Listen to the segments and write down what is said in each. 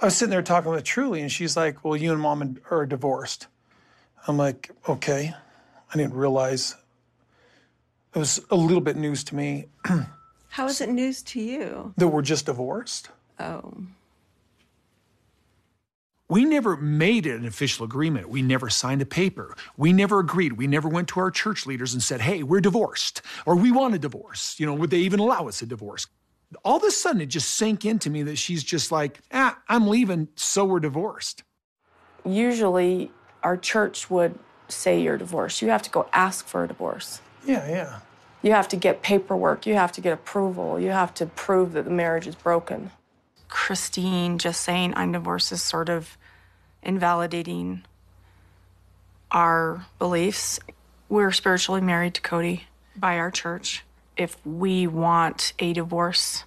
I was sitting there talking with Trulie, and she's like, well, you and Mom are divorced. I'm like, okay. I didn't realize. It was a little bit news to me. How is it news to you? That we're just divorced. Oh. We never made it an official agreement. We never signed a paper. We never agreed. We never went to our church leaders and said, hey, we're divorced, or we want a divorce. You know, would they even allow us a divorce? All of a sudden, it just sank into me that she's just like, I'm leaving, so we're divorced. Usually, our church would say you're divorced. You have to go ask for a divorce. Yeah. You have to get paperwork. You have to get approval. You have to prove that the marriage is broken. Christine just saying I'm divorced is sort of invalidating our beliefs. We're spiritually married to Kody by our church. If we want a divorce,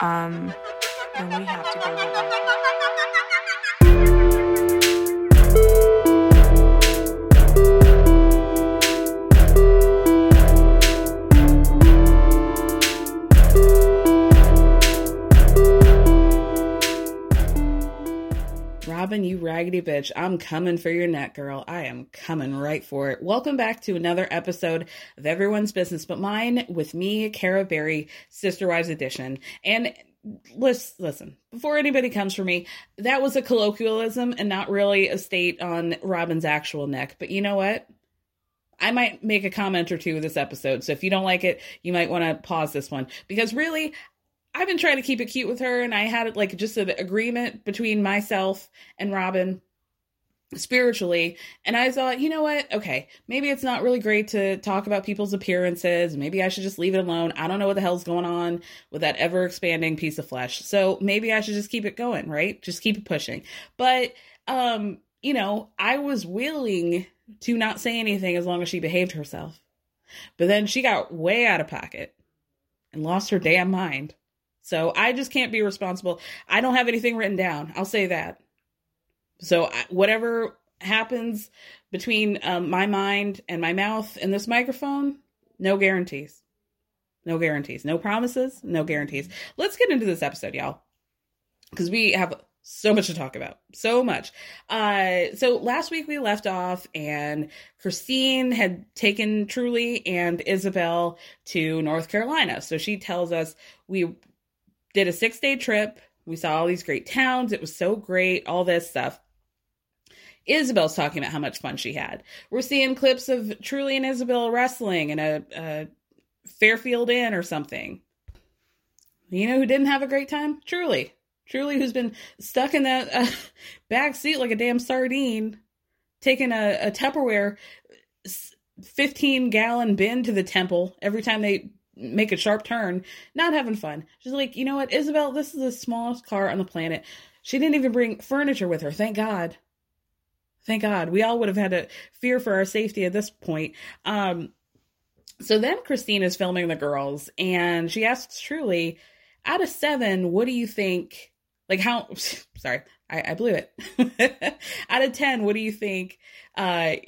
then we have to go with it. Robin, you raggedy bitch, I'm coming for your neck, girl. I am coming right for it. Welcome back to another episode of Everyone's Business But Mine with me, Cara Berry, Sister Wives Edition. And listen, before anybody comes for me, that was a colloquialism and not really a state on Robin's actual neck. But you know what? I might make a comment or two this episode. So if you don't like it, you might want to pause this one. Because really, I've been trying to keep it cute with her. And I had like just an agreement between myself and Robin spiritually, and I thought, you know what, okay, maybe it's not really great to talk about people's appearances. Maybe I should just leave it alone. I don't know what the hell's going on with that ever expanding piece of flesh. So maybe I should just keep it going, right? Just keep it pushing. But, you know, I was willing to not say anything as long as she behaved herself, but then she got way out of pocket and lost her damn mind. So I just can't be responsible. I don't have anything written down. I'll say that. So whatever happens between my mind and my mouth and this microphone, no guarantees. No guarantees. No promises. No guarantees. Let's get into this episode, y'all, because we have so much to talk about. So much. So last week we left off and Christine had taken Trulie and Isabel to North Carolina. So she tells us we did a 6-day trip. We saw all these great towns. It was so great. All this stuff. Isabel's talking about how much fun she had. We're seeing clips of Trulie and Isabel wrestling in a Fairfield Inn or something. You know who didn't have a great time? Trulie. Trulie, who's been stuck in that back seat like a damn sardine, taking a Tupperware 15-gallon bin to the temple every time they make a sharp turn, not having fun. She's like, you know what, Isabel, this is the smallest car on the planet. She didn't even bring furniture with her. Thank God. Thank God. We all would have had to fear for our safety at this point. So then Christine is filming the girls and she asks Trulie, out of 7, what do you think, like how, sorry, I blew it. Out of 10, what do you think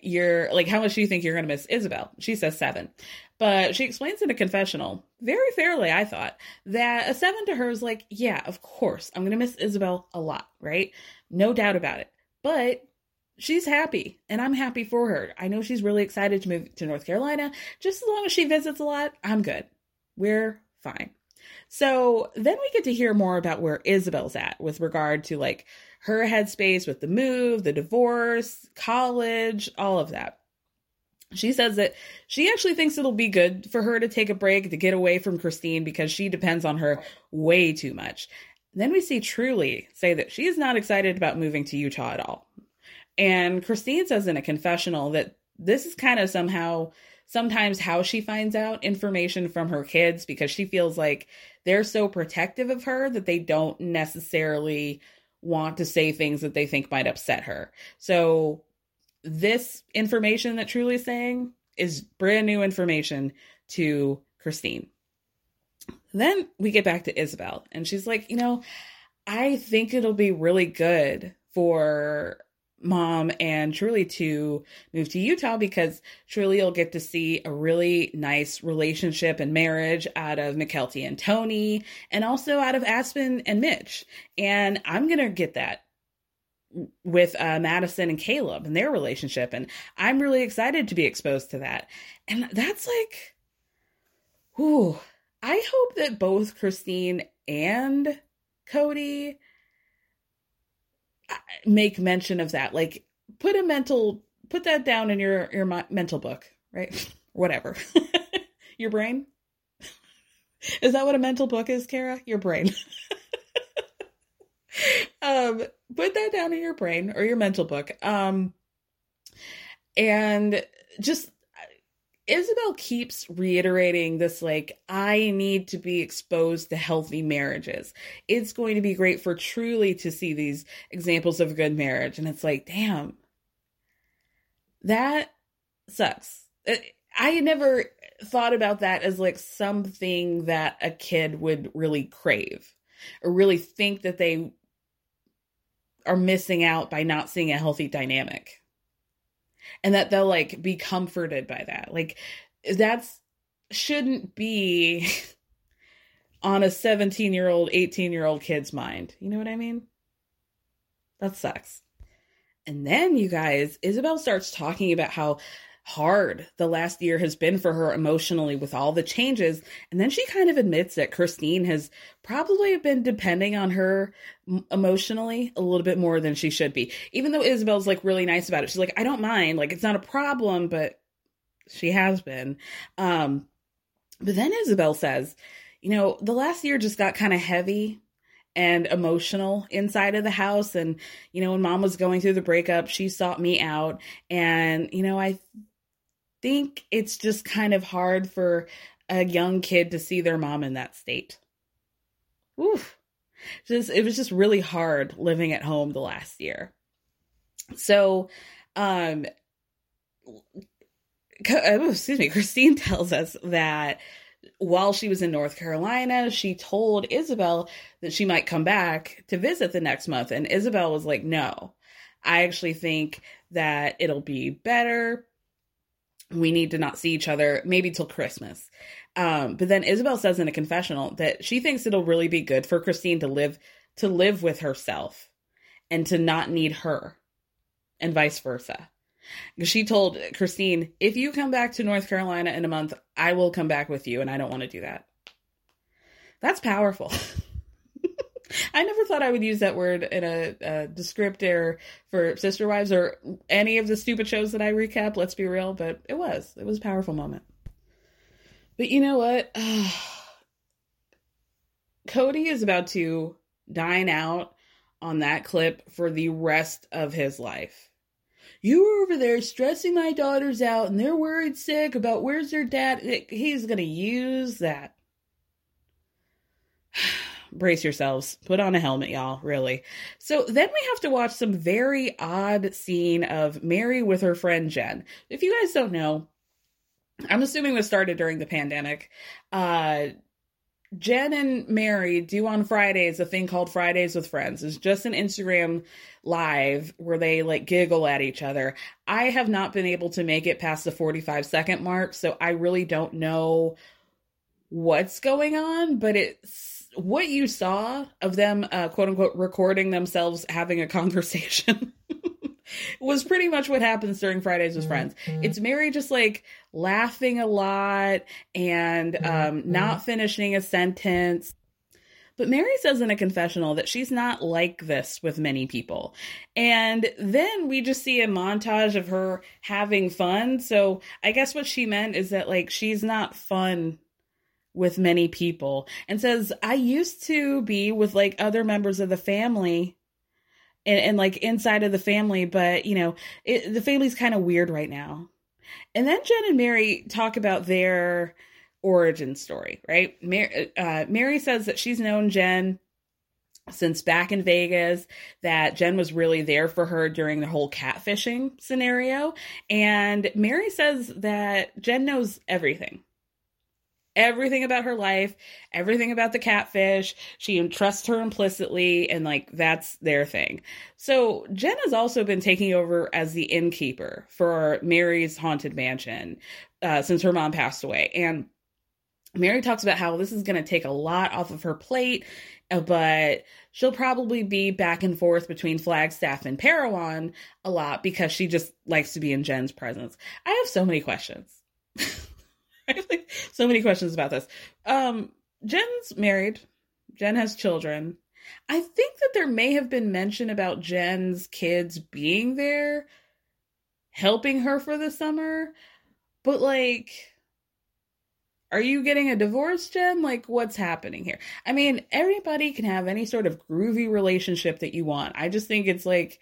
you're, like, how much do you think you're going to miss Isabel? She says 7. But she explains in a confessional, very fairly, I thought, that a 7 to her is like, yeah, of course, I'm going to miss Isabel a lot, right? No doubt about it. But she's happy, and I'm happy for her. I know she's really excited to move to North Carolina. Just as long as she visits a lot, I'm good. We're fine. So then we get to hear more about where Isabel's at with regard to like her headspace with the move, the divorce, college, all of that. She says that she actually thinks it'll be good for her to take a break, to get away from Christine, because she depends on her way too much. Then we see Trulie say that she is not excited about moving to Utah at all. And Christine says in a confessional that this is kind of sometimes how she finds out information from her kids, because she feels like they're so protective of her that they don't necessarily want to say things that they think might upset her. So this information that Trulie is saying is brand new information to Christine. Then we get back to Isabel, and she's like, I think it'll be really good for Mom and Trulie to move to Utah, because Trulie will get to see a really nice relationship and marriage out of Mykelti and Tony, and also out of Aspen and Mitch. And I'm going to get that with Madison and Caleb and their relationship. And I'm really excited to be exposed to that. And that's like, ooh, I hope that both Christine and Kody make mention of that. Like, put that down in your mental book, right? Whatever. Your brain? Is that what a mental book is, Cara? Your brain. Put that down in your brain or your mental book. And just, Isabel keeps reiterating this, like, I need to be exposed to healthy marriages. It's going to be great for Trulie to see these examples of good marriage. And it's like, damn, that sucks. I had never thought about that as like something that a kid would really crave or really think that they are missing out by not seeing a healthy dynamic. And that they'll like be comforted by that. Like, that's shouldn't be on a 17-year-old, 18-year-old kid's mind. You know what I mean? That sucks. And then, you guys, Isabel starts talking about how hard the last year has been for her emotionally with all the changes. And then she kind of admits that Christine has probably been depending on her emotionally a little bit more than she should be. Even though Isabel's like really nice about it. She's like, I don't mind. Like, it's not a problem, but she has been. But then Isabel says, the last year just got kind of heavy and emotional inside of the house. And, when Mom was going through the breakup, she sought me out. And, I think it's just kind of hard for a young kid to see their mom in that state. Oof. It was just really hard living at home the last year. So, Christine tells us that while she was in North Carolina, she told Isabel that she might come back to visit the next month. And Isabel was like, no, I actually think that it'll be better. We need to not see each other, maybe till Christmas. But then Isabel says in a confessional that she thinks it'll really be good for Christine to live with herself and to not need her, and vice versa. She told Christine, if you come back to North Carolina in a month, I will come back with you. And I don't want to do that. That's powerful. I never thought I would use that word in a descriptor for Sister Wives or any of the stupid shows that I recap, let's be real, but it was a powerful moment. But you know what? Kody is about to dine out on that clip for the rest of his life. You were over there stressing my daughters out and they're worried sick about where's their dad. He's going to use that. Brace yourselves. Put on a helmet, y'all. Really. So then we have to watch some very odd scene of Mary with her friend Jen. If you guys don't know, I'm assuming this started during the pandemic. Jen and Mary do on Fridays a thing called Fridays with Friends. It's just an Instagram live where they like giggle at each other. I have not been able to make it past the 45-second mark, so I really don't know what's going on, but it's what you saw of them, quote unquote, recording themselves having a conversation was pretty much what happens during Fridays with Friends. It's Mary just like laughing a lot and not finishing a sentence. But Mary says in a confessional that she's not like this with many people. And then we just see a montage of her having fun. So I guess what she meant is that like she's not fun with many people, and says, I used to be with like other members of the family and like inside of the family, but you know, the family's kind of weird right now. And then Jen and Mary talk about their origin story, right? Mary says that she's known Jen since back in Vegas, that Jen was really there for her during the whole catfishing scenario. And Mary says that Jen knows everything about her life, everything about the catfish. She entrusts her implicitly, and like that's their thing. So Jen has also been taking over as the innkeeper for Mary's haunted mansion since her mom passed away. And Mary talks about how this is going to take a lot off of her plate, but she'll probably be back and forth between Flagstaff and Parowan a lot because she just likes to be in Jen's presence. I have so many questions. So many questions about this. Jen's married. Jen has children. I think that there may have been mention about Jen's kids being there, helping her for the summer. But like, are you getting a divorce, Jen? Like, what's happening here? I mean, everybody can have any sort of groovy relationship that you want. I just think it's like,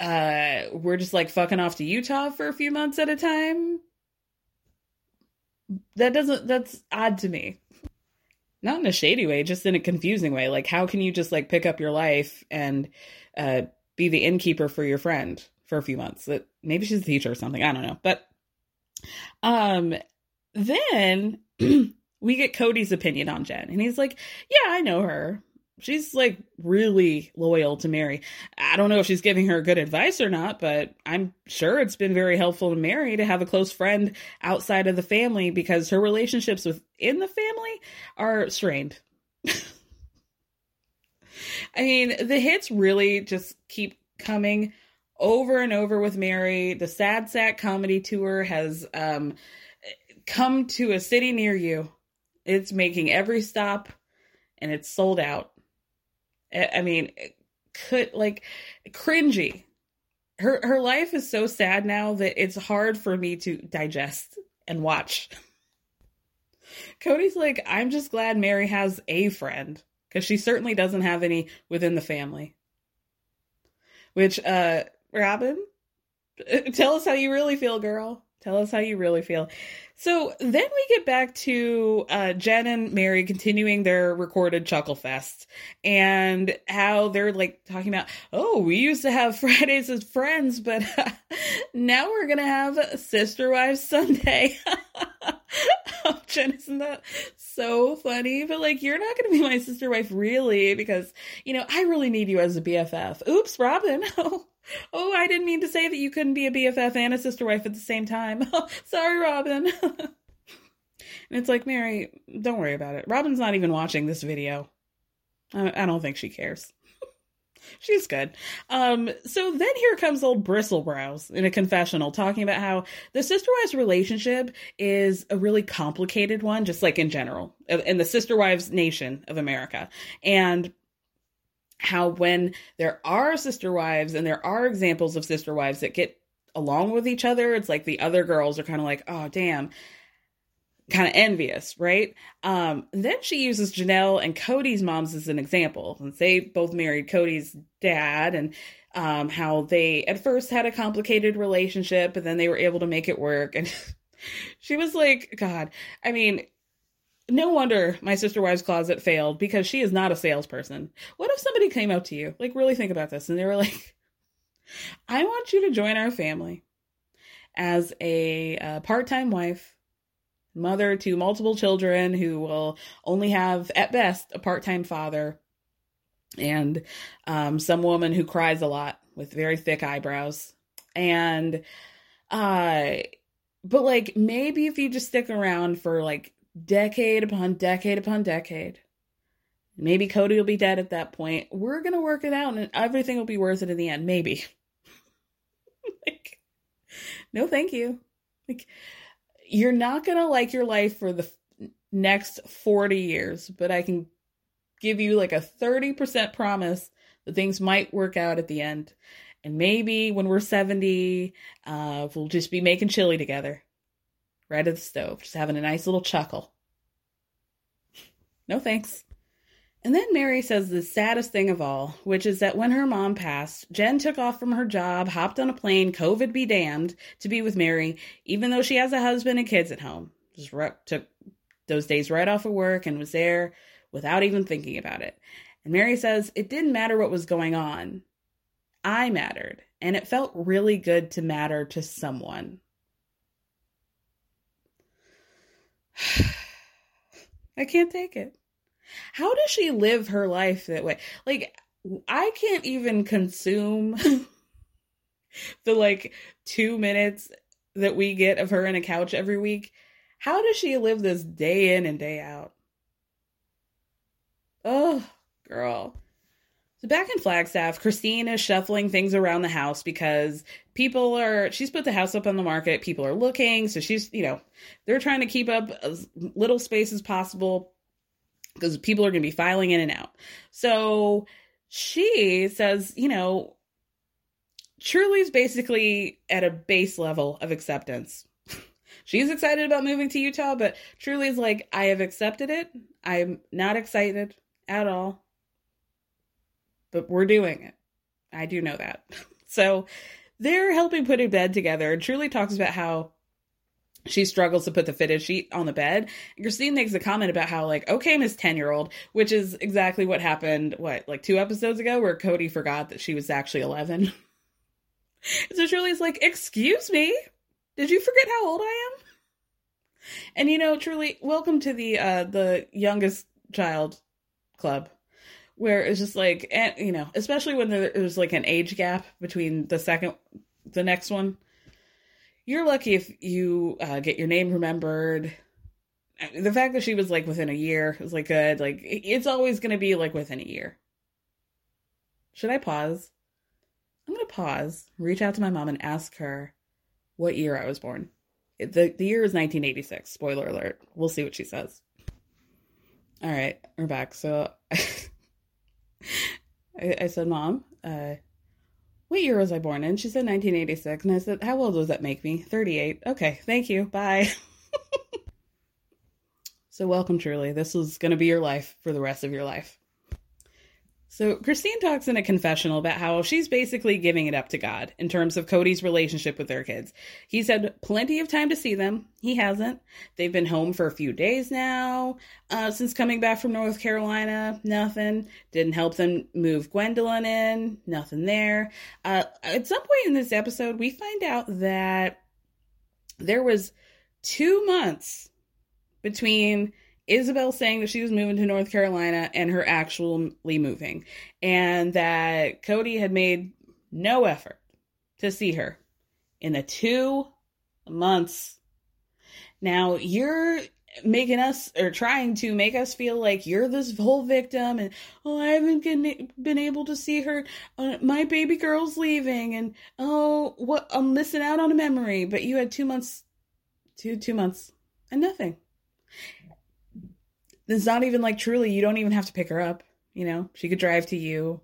we're just like fucking off to Utah for a few months at a time. That's odd to me. Not in a shady way, just in a confusing way. Like, how can you just like pick up your life and be the innkeeper for your friend for a few months? That maybe she's a teacher or something. I don't know. But then we get Kody's opinion on Jen, and he's like, yeah, I know her. She's like really loyal to Mary. I don't know if she's giving her good advice or not, but I'm sure it's been very helpful to Mary to have a close friend outside of the family because her relationships within the family are strained. I mean, the hits really just keep coming over and over with Mary. The Sad Sack comedy tour has come to a city near you. It's making every stop and it's sold out. I mean, cringy. Her life is so sad now that it's hard for me to digest and watch. Kody's like, I'm just glad Mary has a friend, because she certainly doesn't have any within the family. Which, Robin, tell us how you really feel, girl. Tell us how you really feel. So then we get back to Jen and Mary continuing their recorded Chuckle Fest, and how they're like talking about, oh, we used to have Fridays as Friends, but now we're going to have Sister Wives Sunday. Oh, Jen, isn't that so funny? But like, you're not going to be my sister wife really, because, you know, I really need you as a BFF. Oops, Robin. Oh, I didn't mean to say that you couldn't be a BFF and a sister wife at the same time. Oh, sorry, Robin. And it's like, Mary, don't worry about it. Robin's not even watching this video. I don't think she cares. She's good. So then here comes old Bristlebrows in a confessional talking about how the sister wives relationship is a really complicated one, just like in general, in the sister wives nation of America. And how when there are sister wives and there are examples of sister wives that get along with each other, it's like the other girls are kind of like, oh, damn, kind of envious, right? Then she uses Janelle and Kody's moms as an example. And they both married Kody's dad, and how they at first had a complicated relationship, but then they were able to make it work. And she was like, God, I mean, no wonder my sister wives closet failed, because she is not a salesperson. What if somebody came out to you, like really think about this, and they were like, I want you to join our family as a part-time wife, mother to multiple children who will only have at best a part-time father, and some woman who cries a lot with very thick eyebrows. And, but like, maybe if you just stick around for like decade upon decade upon decade, maybe Kody will be dead at that point. We're going to work it out and everything will be worth it in the end. Maybe. no thank you. Like, you're not going to like your life for the next 40 years, but I can give you like a 30% promise that things might work out at the end. And maybe when we're 70, we'll just be making chili together right at the stove, just having a nice little chuckle. No thanks. And then Mary says the saddest thing of all, which is that when her mom passed, Jen took off from her job, hopped on a plane, COVID be damned, to be with Mary, even though she has a husband and kids at home. Just took those days right off of work and was there without even thinking about it. And Mary says it didn't matter what was going on. I mattered, and it felt really good to matter to someone. I can't take it. How does she live her life that way? Like, I can't even consume the, 2 minutes that we get of her on a couch every week. How does she live this day in and day out? Oh, girl. So back in Flagstaff, Christine is shuffling things around the house because she's put the house up on the market. People are looking. So she's, they're trying to keep up as little space as possible, because people are going to be filing in and out. So she says, Trulie's basically at a base level of acceptance. She's excited about moving to Utah, but Trulie's like, I have accepted it. I'm not excited at all, but we're doing it. I do know that. So they're helping put a bed together. And Trulie talks about how she struggles to put the fitted sheet on the bed. Christine makes a comment about how, okay, Miss 10-year-old, which is exactly what happened, 2 episodes ago, where Kody forgot that she was actually 11. So Trulie's like, excuse me, did you forget how old I am? And, Trulie, welcome to the youngest child club, where it's just like, and, especially when there's an age gap between the next one. You're lucky if you get your name remembered. The fact that she was within a year was good. It's always going to be within a year. Should I pause? I'm going to pause, reach out to my mom and ask her what year I was born. The year is 1986. Spoiler alert. We'll see what she says. All right, we're back. So I said, Mom, what year was I born in? She said 1986. And I said, how old does that make me? 38. Okay, thank you. Bye. So welcome, Trulie. This is going to be your life for the rest of your life. So Christine talks in a confessional about how she's basically giving it up to God in terms of Kody's relationship with their kids. He's had plenty of time to see them. He hasn't. They've been home for a few days now, since coming back from North Carolina. Nothing. Didn't help them move Gwendolyn in. Nothing there. At some point in this episode, we find out that there was 2 months between Isabel saying that she was moving to North Carolina and her actually moving, and that Kody had made no effort to see her in the 2 months. Now you're making us, or trying to make us feel like you're this whole victim and, oh, I haven't been able to see her. My baby girl's leaving and, oh, what, I'm missing out on a memory, but you had 2 months, two months and nothing. It's not even Trulie, you don't even have to pick her up. She could drive to you.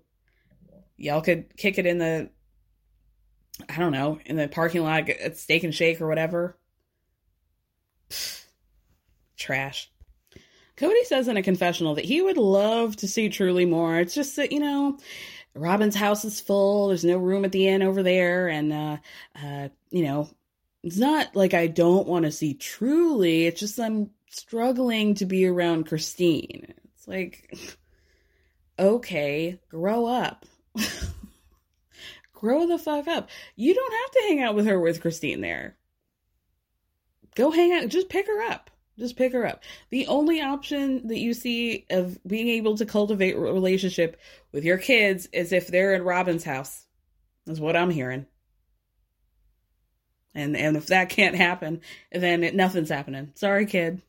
Y'all could kick it in the, I don't know, in the parking lot at Steak and Shake or whatever. Pfft, trash. Kody says in a confessional that he would love to see Trulie more. It's just that, Robin's house is full. There's no room at the inn over there. And, it's not like I don't want to see Trulie. It's just I'm struggling to be around Christine. It's okay, grow up. Grow the fuck up. You don't have to hang out with her with Christine there. Go hang out. Just pick her up. The only option that you see of being able to cultivate a relationship with your kids is if they're in Robin's house. That's what I'm hearing. And if that can't happen, then nothing's happening. Sorry, kid.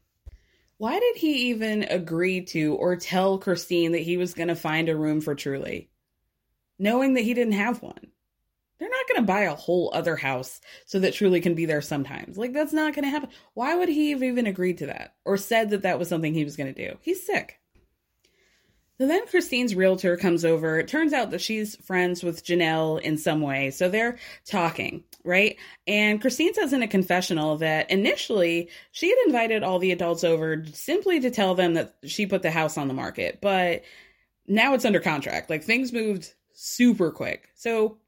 Why did he even agree to or tell Christine that he was going to find a room for Trulie, knowing that he didn't have one? They're not going to buy a whole other house so that Trulie can be there sometimes. Like, that's not going to happen. Why would he have even agreed to that or said that that was something he was going to do? He's sick. So then Christine's realtor comes over. It turns out that she's friends with Janelle in some way. So they're talking, right? And Christine says in a confessional that initially she had invited all the adults over simply to tell them that she put the house on the market. But now it's under contract. Like, things moved super quick. So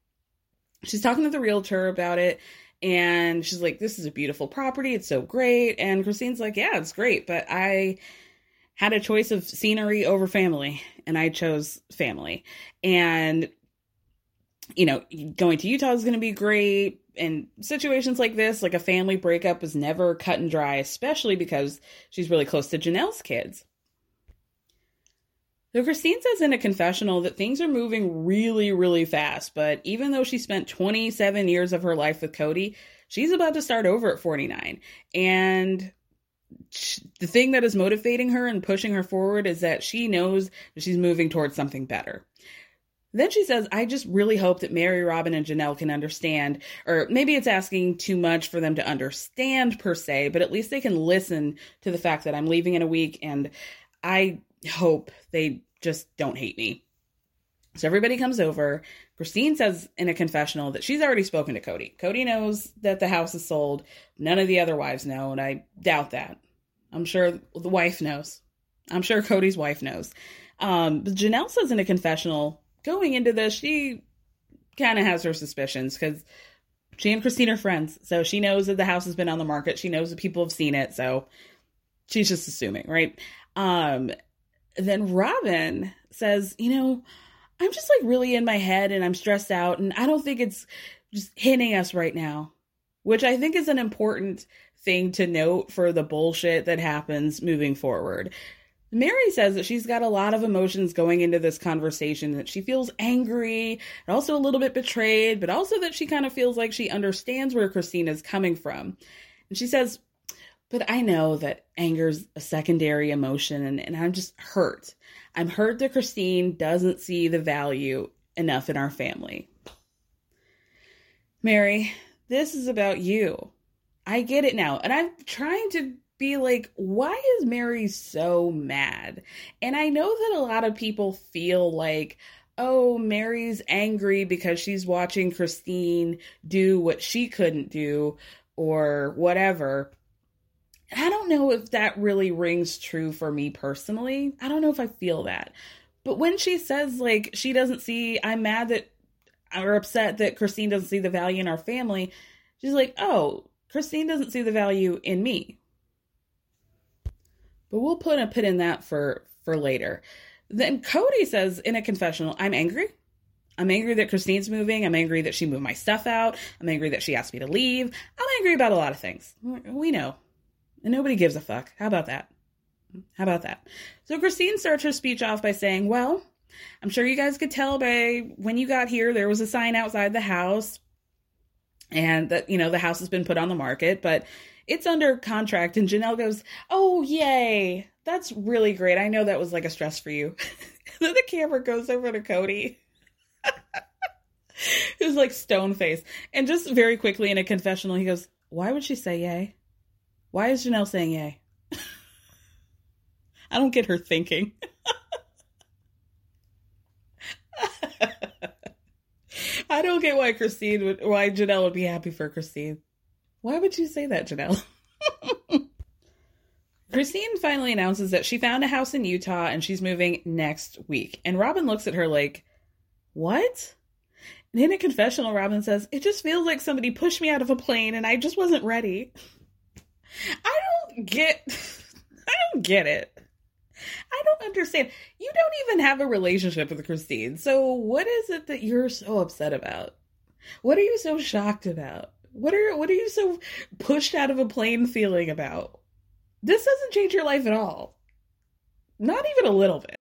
she's talking to the realtor about it. And she's like, this is a beautiful property. It's so great. And Christine's like, yeah, it's great. But I had a choice of scenery over family, and I chose family. And, you know, going to Utah is going to be great. And situations like this, like a family breakup, is never cut and dry, especially because she's really close to Janelle's kids. So Christine says in a confessional that things are moving really, really fast. But even though she spent 27 years of her life with Kody, she's about to start over at 49. And the thing that is motivating her and pushing her forward is that she knows that she's moving towards something better. Then she says, I just really hope that Mary, Robin, and Janelle can understand, or maybe it's asking too much for them to understand per se, but at least they can listen to the fact that I'm leaving in a week, and I hope they just don't hate me. So everybody comes over. Christine says in a confessional that she's already spoken to Kody. Kody knows that the house is sold. None of the other wives know, and I doubt that. I'm sure the wife knows. I'm sure Kody's wife knows. But Janelle says in a confessional, going into this, she kind of has her suspicions because she and Christine are friends. So she knows that the house has been on the market. She knows that people have seen it. So she's just assuming, right? Then Robin says, you know, I'm just like really in my head and I'm stressed out and I don't think it's just hitting us right now, which I think is an important thing to note for the bullshit that happens moving forward. Mary says that she's got a lot of emotions going into this conversation, that she feels angry and also a little bit betrayed, but also that she kind of feels like she understands where Christine is coming from. And she says, but I know that anger's a secondary emotion, and I'm just hurt. I'm hurt that Christine doesn't see the value enough in our family. Mary, this is about you. I get it now. And I'm trying to be like, why is Mary so mad? And I know that a lot of people feel like, oh, Mary's angry because she's watching Christine do what she couldn't do or whatever. I don't know if that really rings true for me personally. I don't know if I feel that. But when she says, like, she doesn't see, I'm mad that, or upset that Christine doesn't see the value in our family, she's like, oh, Christine doesn't see the value in me. But we'll put a pin in that for later. Then Kody says in a confessional, I'm angry. I'm angry that Christine's moving. I'm angry that she moved my stuff out. I'm angry that she asked me to leave. I'm angry about a lot of things. We know. And nobody gives a fuck. How about that? How about that? So Christine starts her speech off by saying, well, I'm sure you guys could tell by when you got here, there was a sign outside the house and that, you know, the house has been put on the market, but it's under contract. And Janelle goes, oh, yay. That's really great. I know that was like a stress for you. Then the camera goes over to Kody. Who's like stone face. And just very quickly in a confessional, he goes, why would she say yay? Why is Janelle saying yay? I don't get her thinking. I don't get why Janelle would be happy for Christine. Why would you say that, Janelle? Christine finally announces that she found a house in Utah and she's moving next week. And Robin looks at her like, what? And in a confessional, Robin says, it just feels like somebody pushed me out of a plane and I just wasn't ready. I don't get it. I don't understand. You don't even have a relationship with Christine. So what is it that you're so upset about? What are you so shocked about? What are you so pushed out of a plane feeling about? This doesn't change your life at all. Not even a little bit.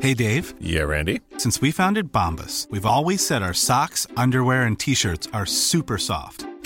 Hey, Dave. Yeah, Randy. Since we founded Bombas, we've always said our socks, underwear, and T-shirts are super soft.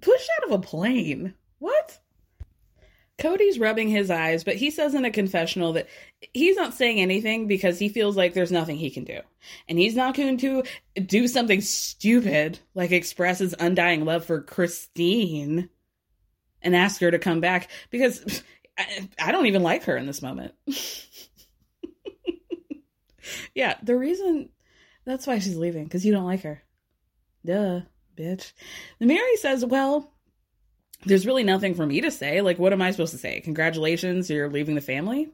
Pushed out of a plane? What? Kody's rubbing his eyes, but he says in a confessional that he's not saying anything because he feels like there's nothing he can do. And he's not going to do something stupid, like express his undying love for Christine and ask her to come back, because I don't even like her in this moment. Yeah, the reason, that's why she's leaving, because you don't like her. Duh. Bitch. Mary says, well, there's really nothing for me to say. Like, what am I supposed to say? Congratulations, you're leaving the family?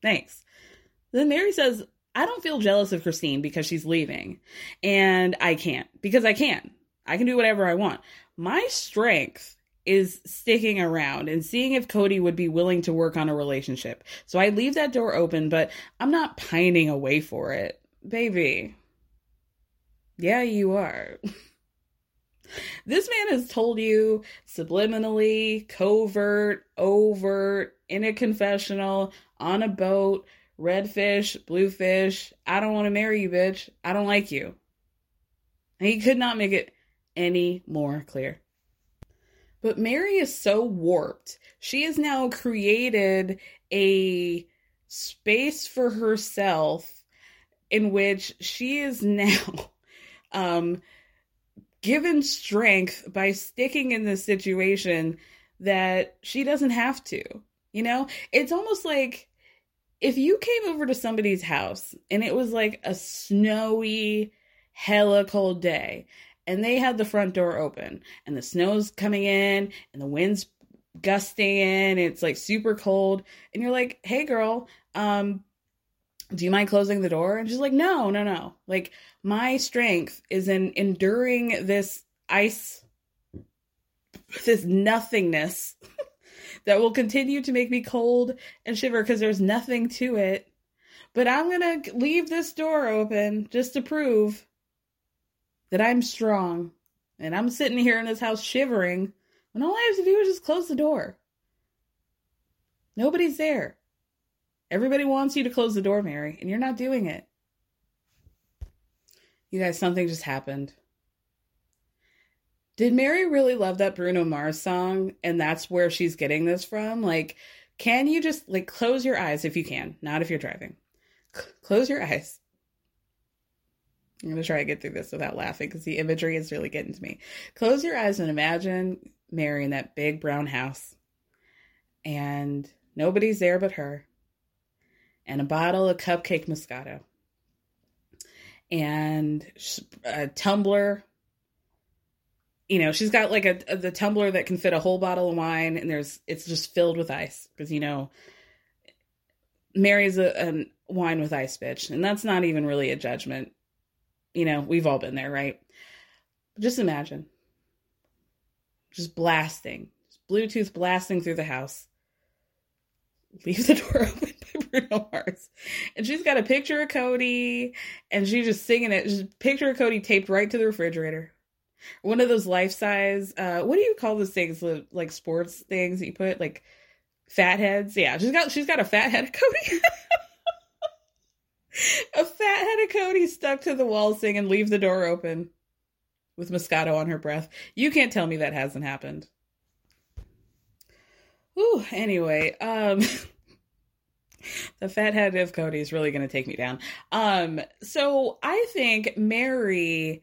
Thanks. Then Mary says, I don't feel jealous of Christine because she's leaving. And I can't. Because I can. I can do whatever I want. My strength is sticking around and seeing if Kody would be willing to work on a relationship. So I leave that door open, but I'm not pining away for it. Baby. Yeah, you are. This man has told you subliminally, covert, overt, in a confessional, on a boat, redfish, bluefish, I don't want to marry you, bitch. I don't like you. And he could not make it any more clear. But Mary is so warped. She has now created a space for herself in which she is now... given strength by sticking in this situation that she doesn't have to, you know? It's almost like if you came over to somebody's house and it was like a snowy, hella cold day and they had the front door open and the snow's coming in and the wind's gusting in and it's like super cold and you're like, hey girl, do you mind closing the door? And she's like, no. Like, my strength is in enduring this ice, this nothingness that will continue to make me cold and shiver because there's nothing to it. But I'm going to leave this door open just to prove that I'm strong. And I'm sitting here in this house shivering when all I have to do is just close the door. Nobody's there. Everybody wants you to close the door, Mary, and you're not doing it. You guys, something just happened. Did Mary really love that Bruno Mars song? And that's where she's getting this from? Like, can you just, like, close your eyes if you can? Not if you're driving. Close your eyes. I'm going to try to get through this without laughing because the imagery is really getting to me. Close your eyes and imagine Mary in that big brown house. And nobody's there but her. And a bottle of cupcake Moscato. And a tumbler. You know, she's got like the tumbler that can fit a whole bottle of wine. And it's just filled with ice. Because, you know, Mary's an wine with ice, bitch. And that's not even really a judgment. You know, we've all been there, right? Just imagine. Just blasting. Just Bluetooth blasting through the house. Leave the Door Open by Bruno Mars. And she's got a picture of Kody, and she's just singing it. Just a picture of Kody taped right to the refrigerator. One of those life-size, what do you call those things? Like sports things that you put, like fat heads? Yeah, she's got a fat head of Kody. A fat head of Kody stuck to the wall singing Leave the Door Open with Moscato on her breath. You can't tell me that hasn't happened. Ooh, anyway, the fat head of Kody is really going to take me down. So I think Mary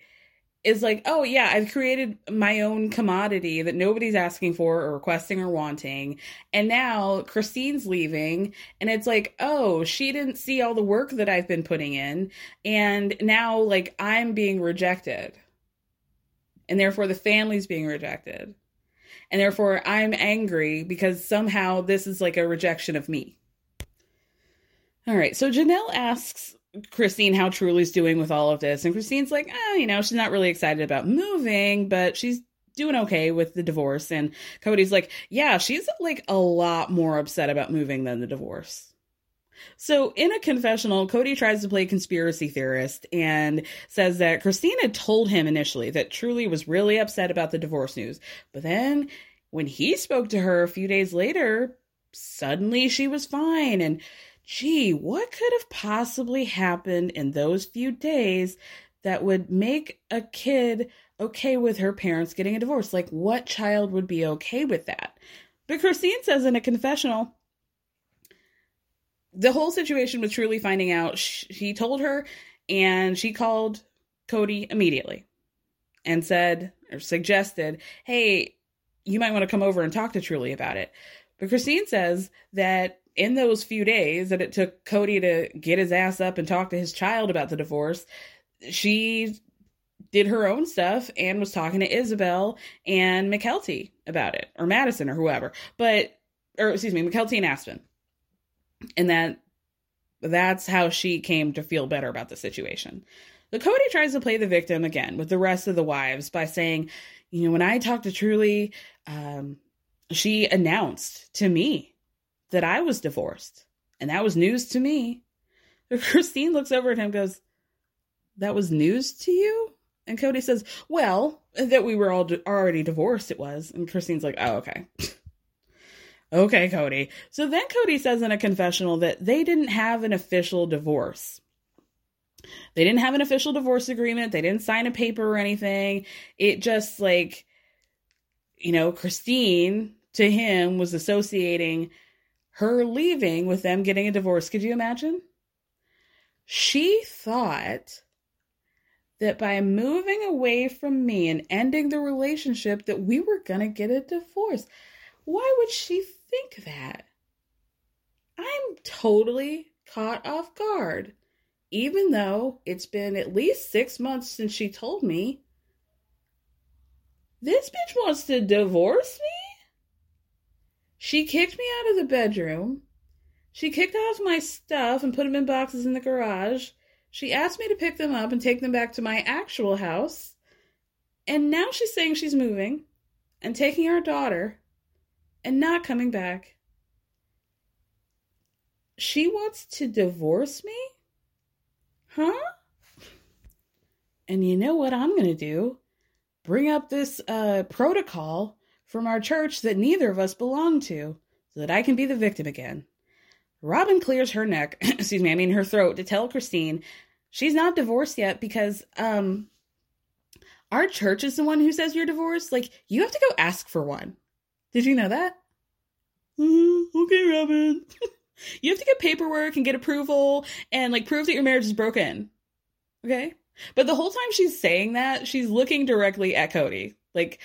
is like, oh yeah, I've created my own commodity that nobody's asking for or requesting or wanting. And now Christine's leaving and it's like, oh, she didn't see all the work that I've been putting in. And now like I'm being rejected and therefore the family's being rejected. And therefore, I'm angry because somehow this is like a rejection of me. All right. So Janelle asks Christine how Trulie's doing with all of this. And Christine's like, oh, you know, she's not really excited about moving, but she's doing okay with the divorce. And Kody's like, yeah, she's like a lot more upset about moving than the divorce. So in a confessional, Kody tries to play conspiracy theorist and says that Christine had told him initially that Trulie was really upset about the divorce news. But then when he spoke to her a few days later, suddenly she was fine. And gee, what could have possibly happened in those few days that would make a kid okay with her parents getting a divorce? Like, what child would be okay with that? But Christine says in a confessional, the whole situation was Trulie finding out. He told her and she called Kody immediately and said, or suggested, hey, you might want to come over and talk to Trulie about it. But Christine says that in those few days that it took Kody to get his ass up and talk to his child about the divorce, she did her own stuff and was talking to Isabel and Mykelti about it, or Madison or whoever, Mykelti and Aspen. And that's how she came to feel better about the situation. But Kody tries to play the victim again with the rest of the wives by saying, you know, when I talked to Trulie, she announced to me that I was divorced. And that was news to me. But Christine looks over at him and goes, that was news to you? And Kody says, well, that we were all already divorced, it was. And Christine's like, oh, okay. Okay, Kody. So then Kody says in a confessional that they didn't have an official divorce. They didn't have an official divorce agreement. They didn't sign a paper or anything. It just like, you know, Christine to him was associating her leaving with them getting a divorce. Could you imagine? She thought that by moving away from me and ending the relationship that we were going to get a divorce. Why would she think that? I'm totally caught off guard, even though it's been at least 6 months since she told me. This bitch wants to divorce me? She kicked me out of the bedroom. She kicked off my stuff and put them in boxes in the garage. She asked me to pick them up and take them back to my actual house. And now she's saying she's moving and taking our daughter and not coming back. She wants to divorce me? Huh? And you know what I'm going to do? Bring up this protocol from our church that neither of us belong to so that I can be the victim again. Robin clears her neck, her throat, to tell Christine she's not divorced yet because our church is the one who says you're divorced. Like, you have to go ask for one. Did you know that? Okay, Robin. You have to get paperwork and get approval and like prove that your marriage is broken. Okay? But the whole time she's saying that, she's looking directly at Kody. Like,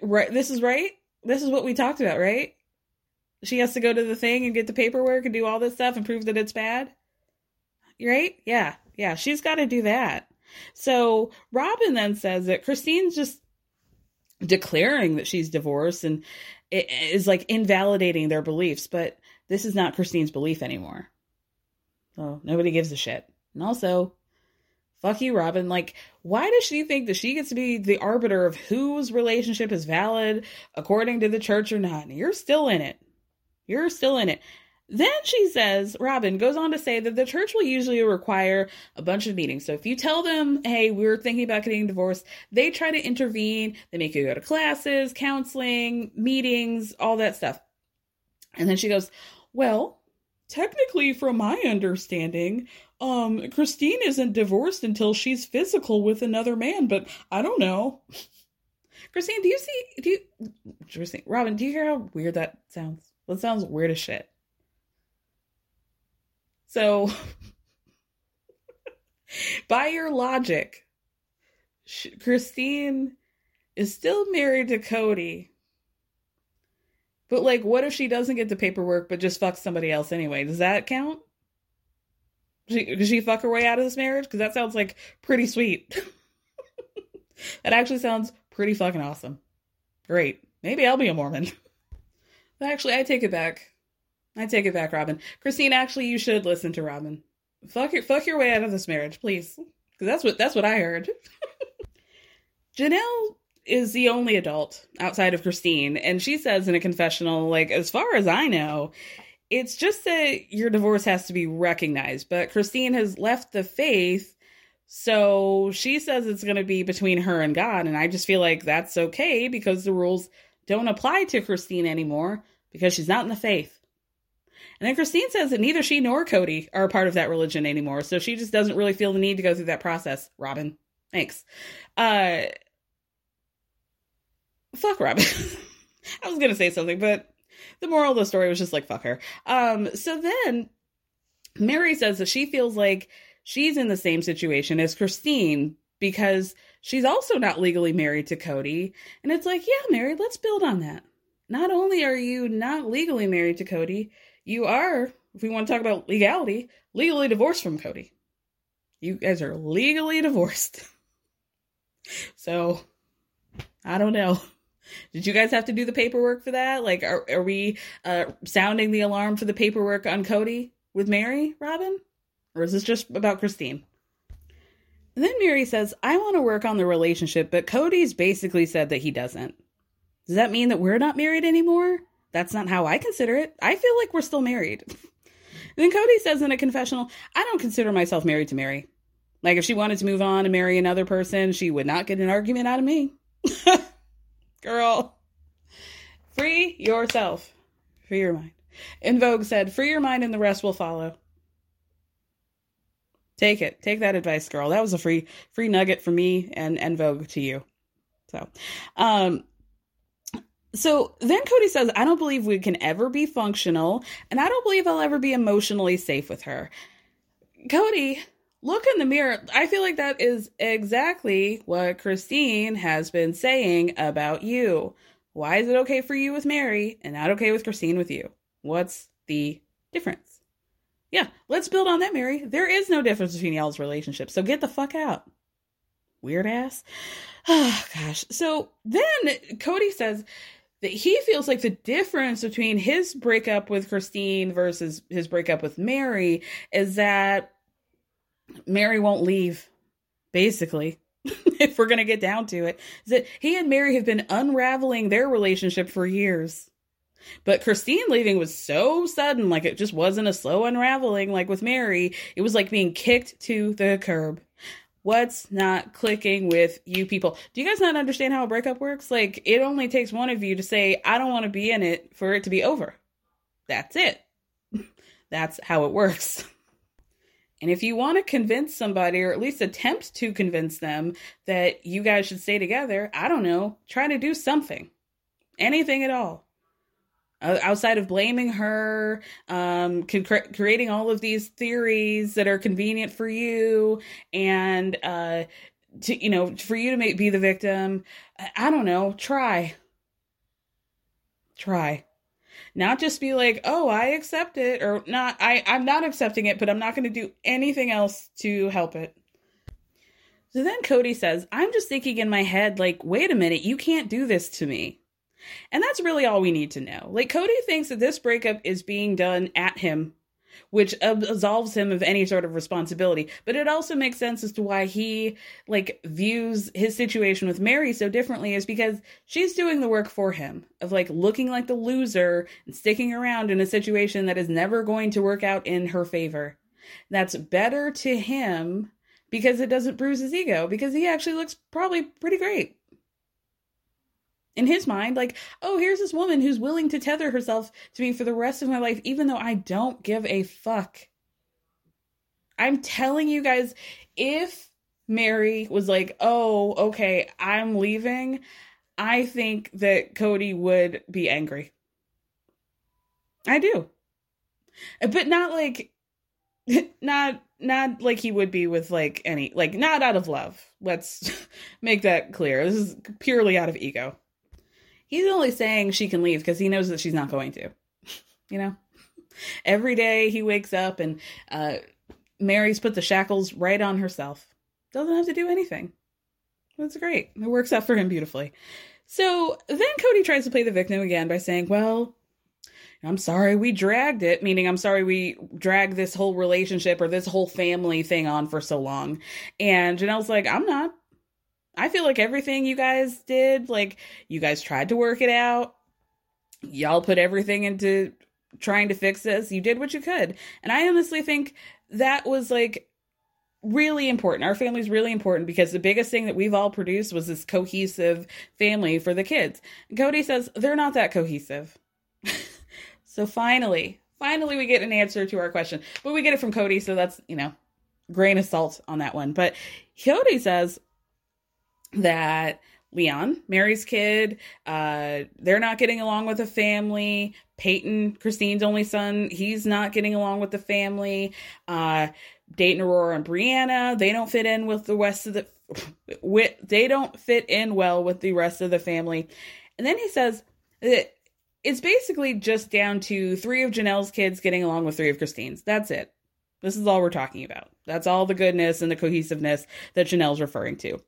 right, this is right? This is what we talked about, right? She has to go to the thing and get the paperwork and do all this stuff and prove that it's bad. Right? Yeah. Yeah. She's got to do that. So Robin then says that Christine's just declaring that she's divorced and it is like invalidating their beliefs, but this is not Christine's belief anymore. Well, nobody gives a shit. And also, fuck you, Robin. Like, why does she think that she gets to be the arbiter of whose relationship is valid according to the church or not? And you're still in it. You're still in it. Then she says, Robin goes on to say that the church will usually require a bunch of meetings. So if you tell them, hey, we're thinking about getting divorced, they try to intervene. They make you go to classes, counseling, meetings, all that stuff. And then she goes, well, technically, from my understanding, Christine isn't divorced until she's physical with another man, but I don't know. Christine, Robin, do you hear how weird that sounds? That sounds weird as shit. So, by your logic, Christine is still married to Kody. But, like, what if she doesn't get the paperwork but just fucks somebody else anyway? Does that count? Does she fuck her way out of this marriage? Because that sounds, like, pretty sweet. That actually sounds pretty fucking awesome. Great. Maybe I'll be a Mormon. But actually, I take it back. I take it back, Robin. Christine, actually, you should listen to Robin. Fuck your way out of this marriage, please. Because that's what I heard. Janelle is the only adult outside of Christine. And she says in a confessional, like, as far as I know, it's just that your divorce has to be recognized. But Christine has left the faith. So she says it's going to be between her and God. And I just feel like that's okay because the rules don't apply to Christine anymore because she's not in the faith. And then Christine says that neither she nor Kody are a part of that religion anymore. So she just doesn't really feel the need to go through that process. Robin, thanks. Fuck Robin. I was going to say something, but the moral of the story was just like, fuck her. So then Mary says that she feels like she's in the same situation as Christine because she's also not legally married to Kody. And it's like, yeah, Mary, let's build on that. Not only are you not legally married to Kody, you are, if we want to talk about legality, legally divorced from Kody. You guys are legally divorced. So, I don't know. Did you guys have to do the paperwork for that? Like, are we sounding the alarm for the paperwork on Kody with Mary, Robin? Or is this just about Christine? And then Mary says, I want to work on the relationship, but Cody's basically said that he doesn't. Does that mean that we're not married anymore? That's not how I consider it. I feel like we're still married. And then Kody says in a confessional, I don't consider myself married to Mary. Like, if she wanted to move on and marry another person, she would not get an argument out of me. Girl, free yourself. Free your mind. En Vogue said, free your mind and the rest will follow. Take it. Take that advice, girl. That was a free nugget for me and En Vogue to you. So then Kody says, I don't believe we can ever be functional, and I don't believe I'll ever be emotionally safe with her. Kody, look in the mirror. I feel like that is exactly what Christine has been saying about you. Why is it okay for you with Mary and not okay with Christine with you? What's the difference? Yeah, let's build on that, Mary. There is no difference between y'all's relationship, so get the fuck out. Weird ass. Oh, gosh. So then Kody says that he feels like the difference between his breakup with Christine versus his breakup with Mary is that Mary won't leave, basically, if we're going to get down to it. Is that he and Mary have been unraveling their relationship for years. But Christine leaving was so sudden, like it just wasn't a slow unraveling. Like with Mary, it was like being kicked to the curb. What's not clicking with you people? Do you guys not understand how a breakup works? Like, it only takes one of you to say, I don't want to be in it for it to be over. That's it. That's how it works. And if you want to convince somebody, or at least attempt to convince them that you guys should stay together, I don't know, try to do something. Anything at all. Outside of blaming her, creating all of these theories that are convenient for you and, to, you know, for you to be the victim. I don't know. Try. Not just be like, oh, I accept it or not. I'm not accepting it, but I'm not going to do anything else to help it. So then Kody says, I'm just thinking in my head, like, wait a minute, you can't do this to me. And that's really all we need to know. Like, Kody thinks that this breakup is being done at him which absolves him of any sort of responsibility. But it also makes sense as to why he like views his situation with Mary so differently, is because she's doing the work for him of like looking like the loser and sticking around in a situation that is never going to work out in her favor. That's better to him because it doesn't bruise his ego, because he actually looks probably pretty great. In his mind, like, oh, here's this woman who's willing to tether herself to me for the rest of my life, even though I don't give a fuck. I'm telling you guys, if Mary was like, oh, okay, I'm leaving, I think that Kody would be angry. I do. But not like he would be with like any, like not out of love. Let's make that clear. This is purely out of ego. He's only saying she can leave because he knows that she's not going to, you know, every day he wakes up and Mary's put the shackles right on herself. Doesn't have to do anything. That's great. It works out for him beautifully. So then Kody tries to play the victim again by saying, well, I'm sorry we dragged it, meaning I'm sorry we dragged this whole relationship or this whole family thing on for so long. And Janelle's like, I'm not. I feel like everything you guys did, like you guys tried to work it out. Y'all put everything into trying to fix this. You did what you could. And I honestly think that was like really important. Our family's really important because the biggest thing that we've all produced was this cohesive family for the kids. And Kody says, they're not that cohesive. So finally we get an answer to our question, but we get it from Kody. So that's, you know, grain of salt on that one. But Kody says that Leon, Mary's kid, they're not getting along with the family. Peyton, Christine's only son, he's not getting along with the family. Dayton, Aurora, and Brianna, they don't fit in with the rest of the they don't fit in well with the rest of the family. And then he says that it's basically just down to 3 of Janelle's kids getting along with 3 of Christine's. That's it. This is all we're talking about. That's all the goodness and the cohesiveness that Janelle's referring to.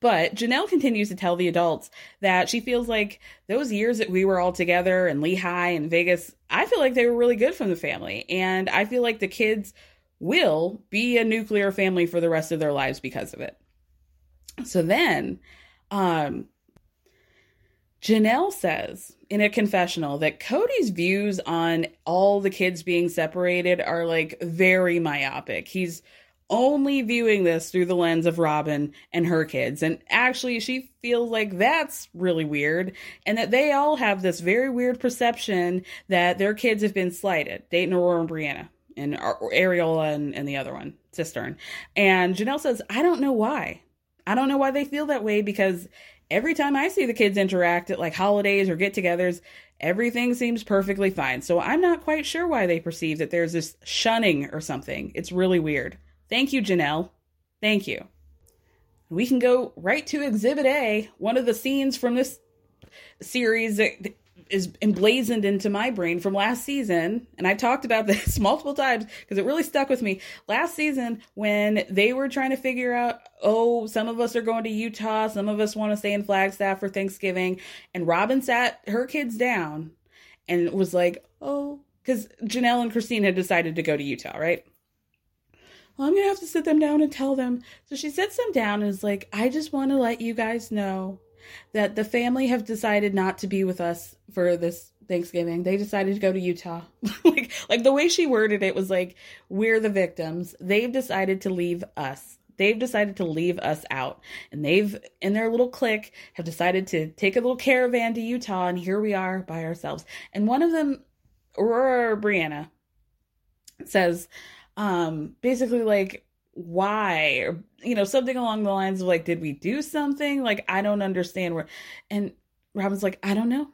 But Janelle continues to tell the adults that she feels like those years that we were all together in Lehigh and Vegas, I feel like they were really good from the family. And I feel like the kids will be a nuclear family for the rest of their lives because of it. So then Janelle says in a confessional that Kody's views on all the kids being separated are like very myopic. He's only viewing this through the lens of Robin and her kids. And actually, she feels like that's really weird and that they all have this very weird perception that their kids have been slighted. Dayton, Aurora, and Brianna, and Ariola and the other one, Cistern. And Janelle says, I don't know why. I don't know why they feel that way, because every time I see the kids interact at like holidays or get-togethers, everything seems perfectly fine. So I'm not quite sure why they perceive that there's this shunning or something. It's really weird. Thank you, Janelle. Thank you. We can go right to Exhibit A, one of the scenes from this series that is emblazoned into my brain from last season. And I talked about this multiple times because it really stuck with me. Last season, when they were trying to figure out, oh, some of us are going to Utah, some of us want to stay in Flagstaff for Thanksgiving. And Robin sat her kids down and was like, oh, because Janelle and Christine had decided to go to Utah, right? Well, I'm going to have to sit them down and tell them. So she sits them down and is like, I just want to let you guys know that the family have decided not to be with us for this Thanksgiving. They decided to go to Utah. like the way she worded it was like, we're the victims. They've decided to leave us. They've decided to leave us out. And they've, in their little clique, have decided to take a little caravan to Utah. And here we are by ourselves. And one of them, Aurora or Brianna, says, basically like, why, or, you know, something along the lines of like, did we do something? Like, I don't understand where, and Robin's like, I don't know.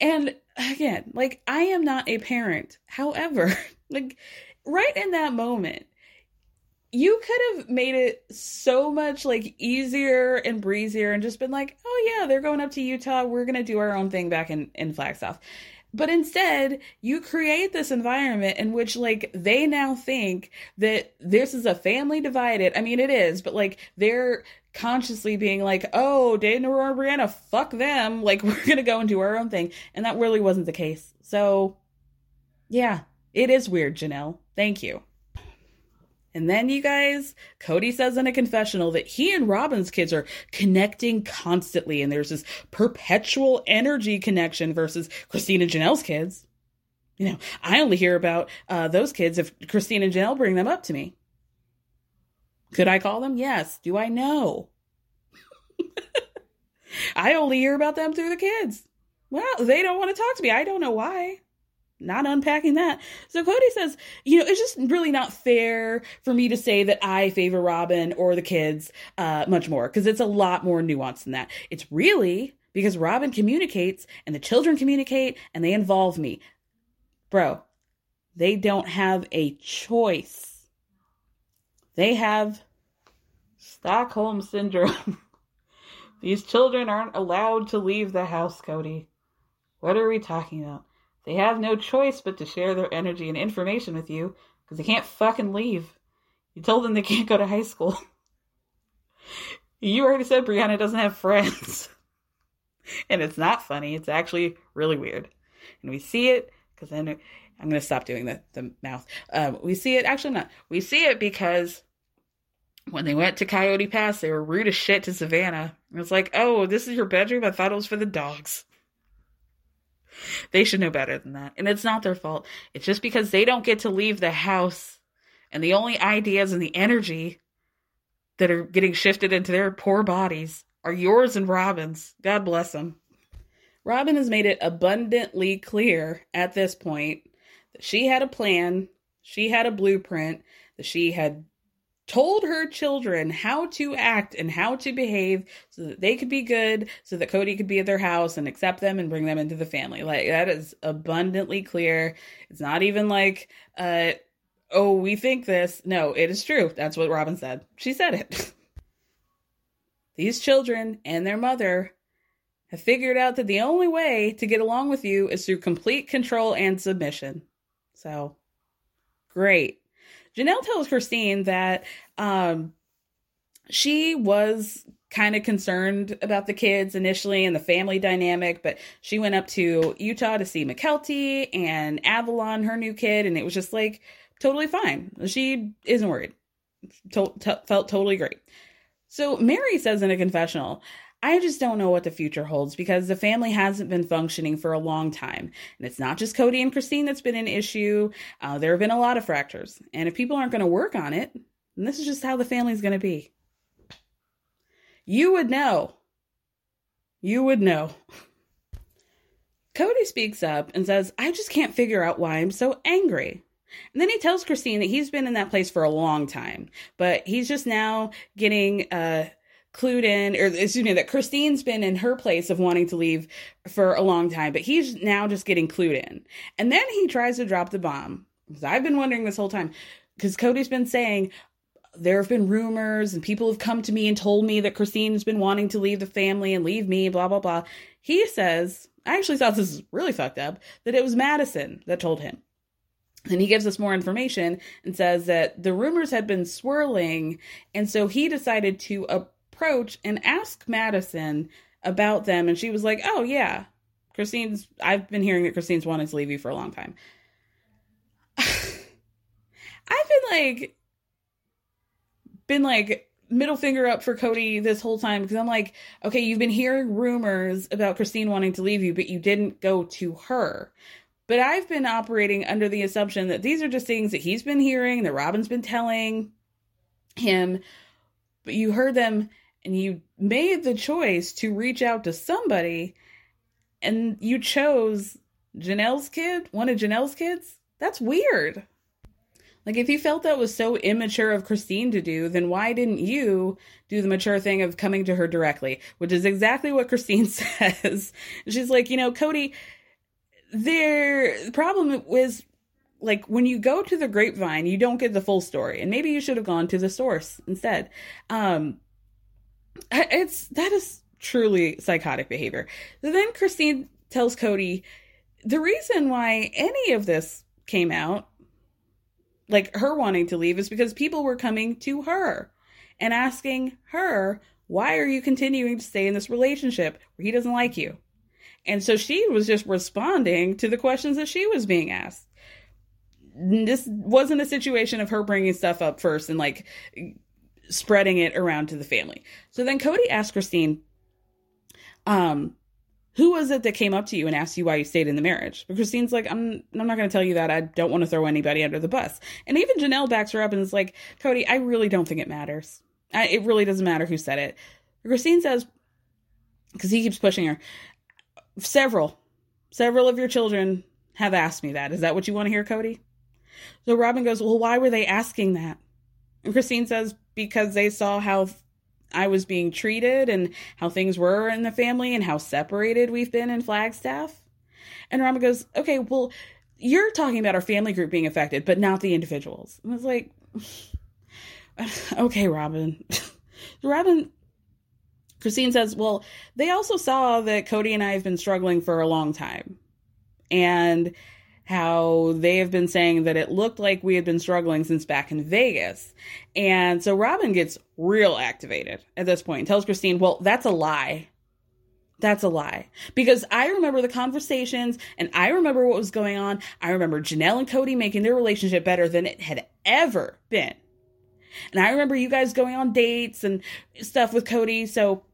And again, like, I am not a parent. However, like right in that moment, you could have made it so much like easier and breezier and just been like, oh yeah, they're going up to Utah. We're going to do our own thing back in Flagstaff. But instead, you create this environment in which, like, they now think that this is a family divided. I mean, it is, but, like, they're consciously being like, oh, Dayton, Aurora, Brianna, fuck them. Like, we're going to go and do our own thing. And that really wasn't the case. So Yeah, it is weird, Janelle. Thank you. And then, you guys, Kody says in a confessional that he and Robin's kids are connecting constantly, and there's this perpetual energy connection versus Christine and Janelle's kids. You know, I only hear about those kids if Christine and Janelle bring them up to me. Could I call them? Yes. Do I know? I only hear about them through the kids. Well, they don't want to talk to me. I don't know why. Not unpacking that. So Kody says, you know, it's just really not fair for me to say that I favor Robin or the kids much more, because it's a lot more nuanced than that. It's really because Robin communicates and the children communicate and they involve me. Bro, they don't have a choice. They have Stockholm Syndrome. These children aren't allowed to leave the house, Kody. What are we talking about? They have no choice but to share their energy and information with you because they can't fucking leave. You told them they can't go to high school. You already said Brianna doesn't have friends. And it's not funny. It's actually really weird. And we see it because then I'm going to stop doing the mouth. We see it. Actually not. We see it because when they went to Coyote Pass, they were rude as shit to Savannah. And it's like, oh, this is your bedroom? I thought it was for the dogs. They should know better than that. And it's not their fault. It's just because they don't get to leave the house. And the only ideas and the energy that are getting shifted into their poor bodies are yours and Robin's. God bless them. Robin has made it abundantly clear at this point that she had a plan. She had a blueprint. That she had told her children how to act and how to behave so that they could be good, so that Kody could be at their house and accept them and bring them into the family. Like, that is abundantly clear. It's not even like, oh, we think this. No, it is true. That's what Robin said. She said it. These children and their mother have figured out that the only way to get along with you is through complete control and submission. So, great. Janelle tells Christine that she was kind of concerned about the kids initially and the family dynamic, but she went up to Utah to see Mykelti and Avalon, her new kid, and it was just like totally fine. She isn't worried. Felt totally great. So Mary says in a confessional, I just don't know what the future holds because the family hasn't been functioning for a long time. And it's not just Kody and Christine that's been an issue. There have been a lot of fractures. And if people aren't going to work on it, then this is just how the family's going to be. You would know. You would know. Kody speaks up and says, I just can't figure out why I'm so angry. And then he tells Christine that he's been in that place for a long time. But he's just now getting clued in, or excuse me, that Christine's been in her place of wanting to leave for a long time, but he's now just getting clued in. And then he tries to drop the bomb. Because I've been wondering this whole time, because Kody's been saying, there have been rumors and people have come to me and told me that Christine's been wanting to leave the family and leave me, blah, blah, blah. He says, I actually thought this was really fucked up, that it was Madison that told him. And he gives us more information and says that the rumors had been swirling, and so he decided to approach and ask Madison about them, and she was like, oh yeah, I've been hearing that Christine's wanted to leave you for a long time. I've been like middle finger up for Kody this whole time, because I'm like, okay, you've been hearing rumors about Christine wanting to leave you, but you didn't go to her. But I've been operating under the assumption that these are just things that he's been hearing, that Robin's been telling him, but you heard them and you made the choice to reach out to somebody, and you chose Janelle's kid, one of Janelle's kids? That's weird. Like, if you felt that was so immature of Christine to do, then why didn't you do the mature thing of coming to her directly? Which is exactly what Christine says. She's like, you know, Kody, the problem was, like, when you go to the grapevine, you don't get the full story. And maybe you should have gone to the source instead. That is truly psychotic behavior. So then Christine tells Kody the reason why any of this came out, like her wanting to leave, is because people were coming to her and asking her, why are you continuing to stay in this relationship where he doesn't like you? And so she was just responding to the questions that she was being asked. this wasn't a situation of her bringing stuff up first and like spreading it around to the family. So then Kody asked Christine, who was it that came up to you and asked you why you stayed in the marriage? But Christine's like, I'm not going to tell you that. I don't want to throw anybody under the bus. And even Janelle backs her up and is like, Kody, I really don't think it matters. It really doesn't matter who said it. Christine says, because he keeps pushing her, several of your children have asked me that. Is that what you want to hear, Kody? So Robin goes, well, why were they asking that? And Christine says, because they saw how I was being treated and how things were in the family and how separated we've been in Flagstaff. And Robin goes, okay, well, you're talking about our family group being affected, but not the individuals. And I was like, okay, Robin. Christine says, well, they also saw that Kody and I have been struggling for a long time and how they have been saying that it looked like we had been struggling since back in Vegas. And so Robin gets real activated at this point and tells Christine, well, that's a lie. That's a lie. Because I remember the conversations and I remember what was going on. I remember Janelle and Kody making their relationship better than it had ever been. And I remember you guys going on dates and stuff with Kody. So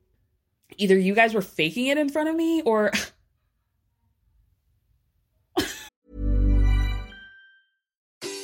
either you guys were faking it in front of me or...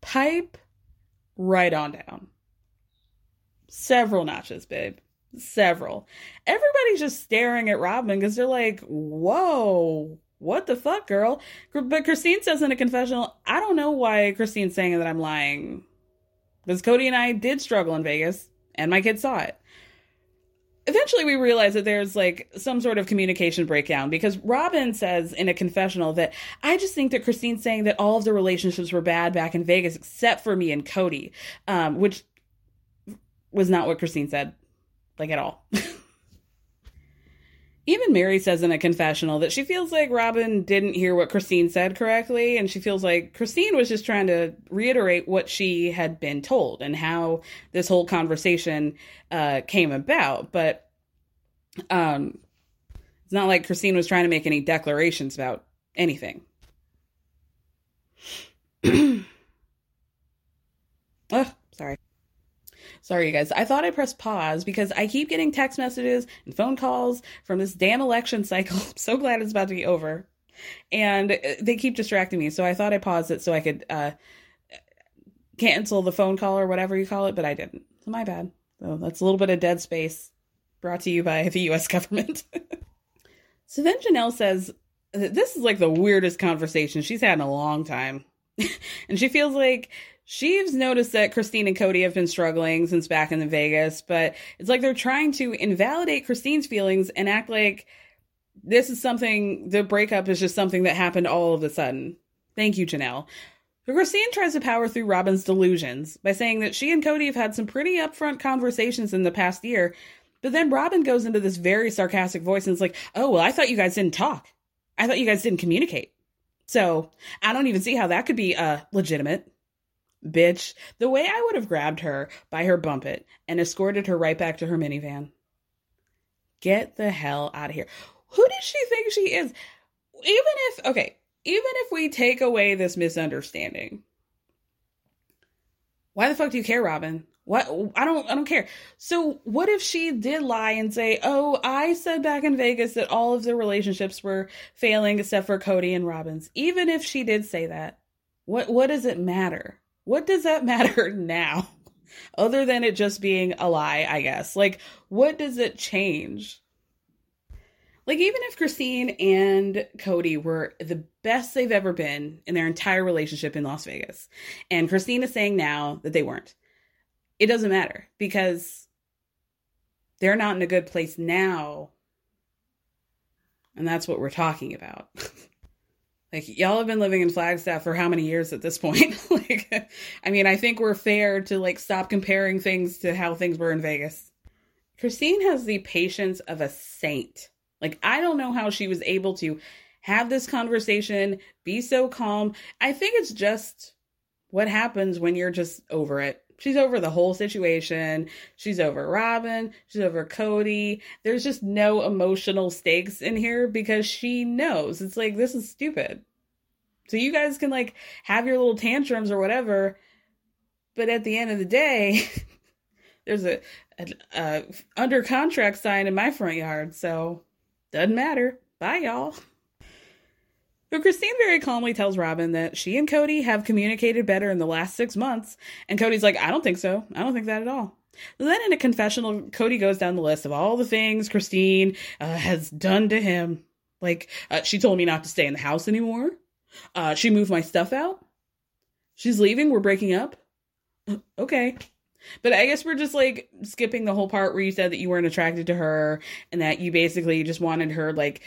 Pipe right on down. Several notches, babe. Several. Everybody's just staring at Robin because they're like, whoa, what the fuck, girl? But Christine says in a confessional, I don't know why Christine's saying that I'm lying. Because Kody and I did struggle in Vegas and my kids saw it. Eventually we realize that there's like some sort of communication breakdown because Robin says in a confessional that I just think that Christine's saying that all of the relationships were bad back in Vegas except for me and Kody, which was not what Christine said, like at all. Even Mary says in a confessional that she feels like Robin didn't hear what Christine said correctly and she feels like Christine was just trying to reiterate what she had been told and how this whole conversation came about. But it's not like Christine was trying to make any declarations about anything. Oh, sorry. Sorry, you guys. I thought I pressed pause because I keep getting text messages and phone calls from this damn election cycle. I'm so glad it's about to be over. And they keep distracting me. So I thought I paused it so I could cancel the phone call or whatever you call it, but I didn't. So my bad. So that's a little bit of dead space brought to you by the U.S. government. So then Janelle says, this is like the weirdest conversation she's had in a long time. And she feels like... she's noticed that Christine and Kody have been struggling since back in Vegas, but it's like they're trying to invalidate Christine's feelings and act like this is something, the breakup is just something that happened all of a sudden. Thank you, Janelle. But Christine tries to power through Robin's delusions by saying that she and Kody have had some pretty upfront conversations in the past year, but then Robin goes into this very sarcastic voice and is like, oh, well, I thought you guys didn't talk. I thought you guys didn't communicate. So I don't even see how that could be legitimate. Bitch, the way I would have grabbed her by her bumpet and escorted her right back to her minivan. Get the hell out of here. Who does she think she is? Even if we take away this misunderstanding. Why the fuck do you care, Robin? What? I don't care. So what if she did lie and say, oh, I said back in Vegas that all of the relationships were failing except for Kody and Robin's. Even if she did say that, what does it matter? What does that matter now? Other than it just being a lie, I guess. Like, what does it change? Like, even if Christine and Kody were the best they've ever been in their entire relationship in Las Vegas, and Christine is saying now that they weren't, it doesn't matter because they're not in a good place now. And that's what we're talking about. Like, y'all have been living in Flagstaff for how many years at this point? Like, I mean, I think we're fair to, like, stop comparing things to how things were in Vegas. Christine has the patience of a saint. Like, I don't know how she was able to have this conversation, be so calm. I think it's just what happens when you're just over it. She's over the whole situation. She's over Robin. She's over Kody. There's just no emotional stakes in here because she knows. It's like, this is stupid. So you guys can, like, have your little tantrums or whatever. But at the end of the day, there's a under contract sign in my front yard. So doesn't matter. Bye, y'all. But Christine very calmly tells Robin that she and Kody have communicated better in the last 6 months. And Cody's like, I don't think so. I don't think that at all. And then in a confessional, Kody goes down the list of all the things Christine has done to him. Like, she told me not to stay in the house anymore. She moved my stuff out. She's leaving. We're breaking up. Okay. But I guess we're just, like, skipping the whole part where you said that you weren't attracted to her and that you basically just wanted her, like,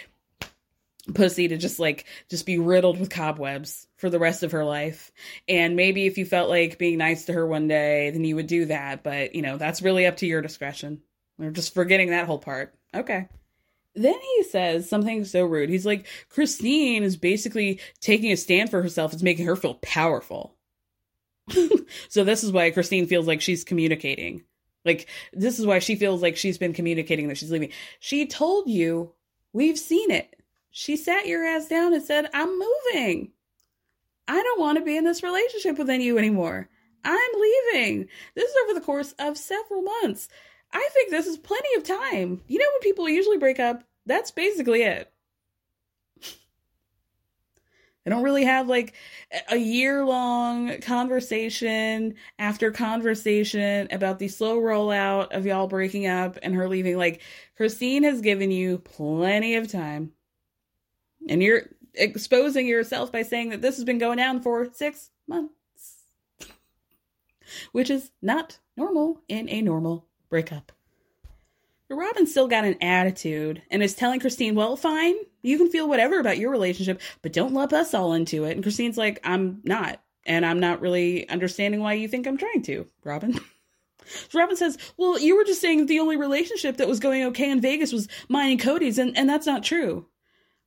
pussy to just, like, just be riddled with cobwebs for the rest of her life. And maybe if you felt like being nice to her one day, then you would do that. But, you know, that's really up to your discretion. We're just forgetting that whole part. Okay. Then he says something so rude. He's like, Christine is basically taking a stand for herself. It's making her feel powerful. So this is why Christine feels like she's communicating. Like, this is why she feels like she's been communicating that she's leaving. She told you, we've seen it. She sat your ass down and said, I'm moving. I don't want to be in this relationship with you anymore. I'm leaving. This is over the course of several months. I think this is plenty of time. You know, when people usually break up, that's basically it. They don't really have, like, a year-long conversation after conversation about the slow rollout of y'all breaking up and her leaving. Like, Christine has given you plenty of time. And you're exposing yourself by saying that this has been going down for 6 months. Which is not normal in a normal breakup. But Robin's still got an attitude and is telling Christine, well, fine, you can feel whatever about your relationship, but don't lump us all into it. And Christine's like, I'm not. And I'm not really understanding why you think I'm trying to, Robin. So Robin says, well, you were just saying the only relationship that was going okay in Vegas was mine and Cody's, and that's not true.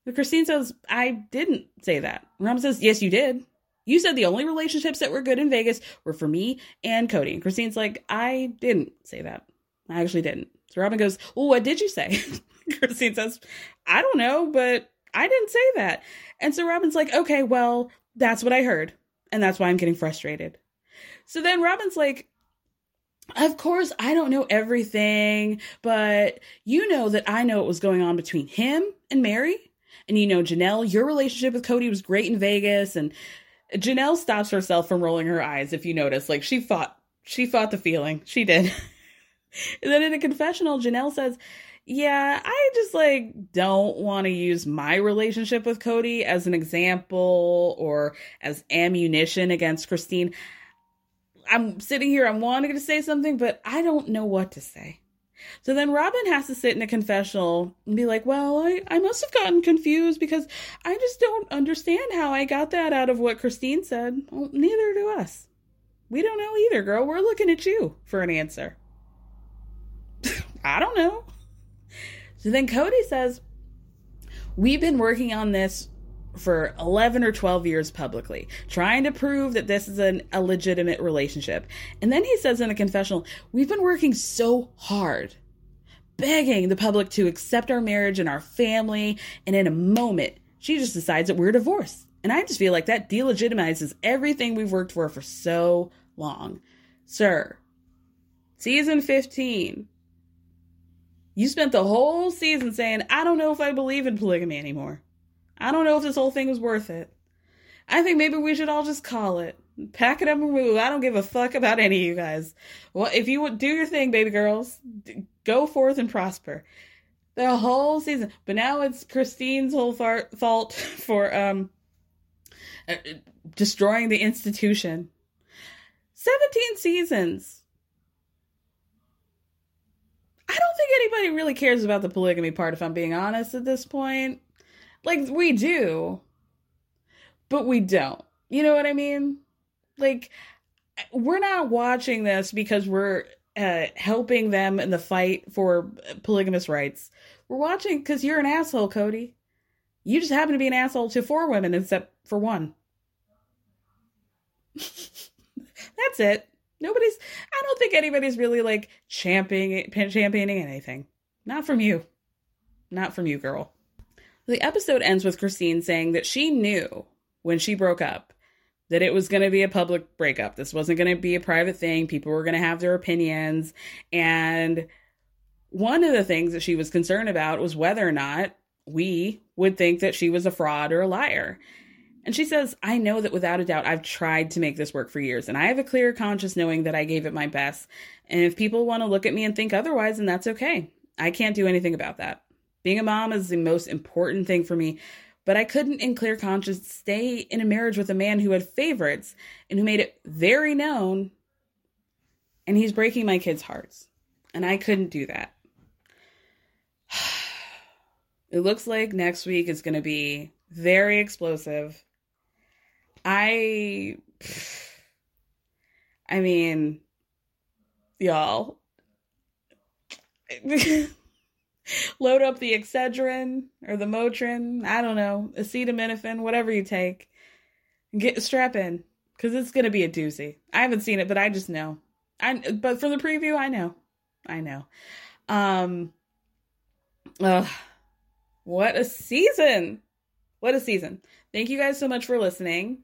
But Christine says, I didn't say that. Robin says, yes, you did. You said the only relationships that were good in Vegas were for me and Kody. And Christine's like, I didn't say that. I actually didn't. So Robin goes, well, what did you say? Christine says, I don't know, but I didn't say that. And so Robin's like, okay, well, that's what I heard. And that's why I'm getting frustrated. So then Robin's like, of course, I don't know everything, but you know that I know what was going on between him and Mary. And, you know, Janelle, your relationship with Kody was great in Vegas. And Janelle stops herself from rolling her eyes. If you notice, like, she fought the feeling. She did. And then in a confessional, Janelle says, yeah, I just, like, don't want to use my relationship with Kody as an example or as ammunition against Christine. I'm sitting here. I'm wanting to say something, but I don't know what to say. So then Robin has to sit in a confessional and be like, well, I must have gotten confused because I just don't understand how I got that out of what Christine said. Well, neither do us. We don't know either, girl. We're looking at you for an answer. I don't know. So then Kody says, we've been working on this for 11 or 12 years publicly, trying to prove that this is a legitimate relationship. And then he says in a confessional, we've been working so hard, begging the public to accept our marriage and our family. And in a moment, she just decides that we're divorced. And I just feel like that delegitimizes everything we've worked for so long. Sir, Season 15. You spent the whole season saying, I don't know if I believe in polygamy anymore. I don't know if this whole thing was worth it. I think maybe we should all just call it. Pack it up and move. I don't give a fuck about any of you guys. Well, if you do your thing, baby girls, go forth and prosper. The whole season. But now it's Christine's whole fault for destroying the institution. 17 seasons. I don't think anybody really cares about the polygamy part, if I'm being honest at this point. Like, we do, but we don't. You know what I mean? Like, we're not watching this because we're helping them in the fight for polygamous rights. We're watching because you're an asshole, Kody. You just happen to be an asshole to four women except for one. That's it. I don't think anybody's really like championing anything. Not from you. Not from you, girl. The episode ends with Christine saying that she knew when she broke up that it was going to be a public breakup. This wasn't going to be a private thing. People were going to have their opinions. And one of the things that she was concerned about was whether or not we would think that she was a fraud or a liar. And she says, I know that without a doubt, I've tried to make this work for years, and I have a clear conscience knowing that I gave it my best. And if people want to look at me and think otherwise, then that's okay. I can't do anything about that. Being a mom is the most important thing for me, but I couldn't in clear conscience stay in a marriage with a man who had favorites and who made it very known. And he's breaking my kids' hearts. And I couldn't do that. It looks like next week is going to be very explosive. I mean, y'all, load up the Excedrin or the Motrin, I don't know, acetaminophen, whatever you take. Strap in, because it's going to be a doozy. I haven't seen it, but I just know. But for the preview, I know. What a season! What a season. Thank you guys so much for listening.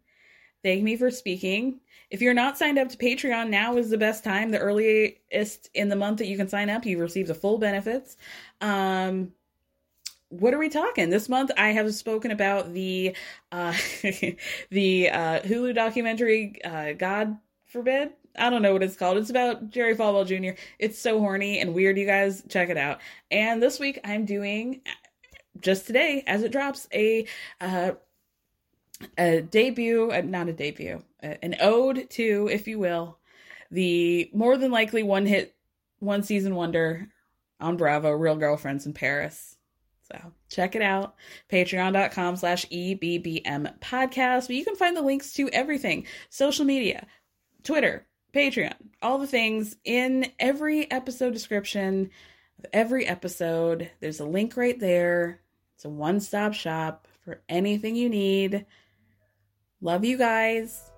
Thank me for speaking. If you're not signed up to Patreon, now is the best time. The earliest in the month that you can sign up. You receive the full benefits. What are we talking? This month, I have spoken about the the Hulu documentary, God Forbid. I don't know what it's called. It's about Jerry Falwell Jr. It's so horny and weird, you guys. Check it out. And this week, I'm doing... just today, as it drops, an ode to, if you will, the more than likely one-hit, one-season wonder on Bravo, Real Girlfriends in Paris. So check it out, patreon.com/EBBM podcast. But you can find the links to everything, social media, Twitter, Patreon, all the things in every episode description. Every episode, there's a link right there. It's a one-stop shop for anything you need. Love you guys.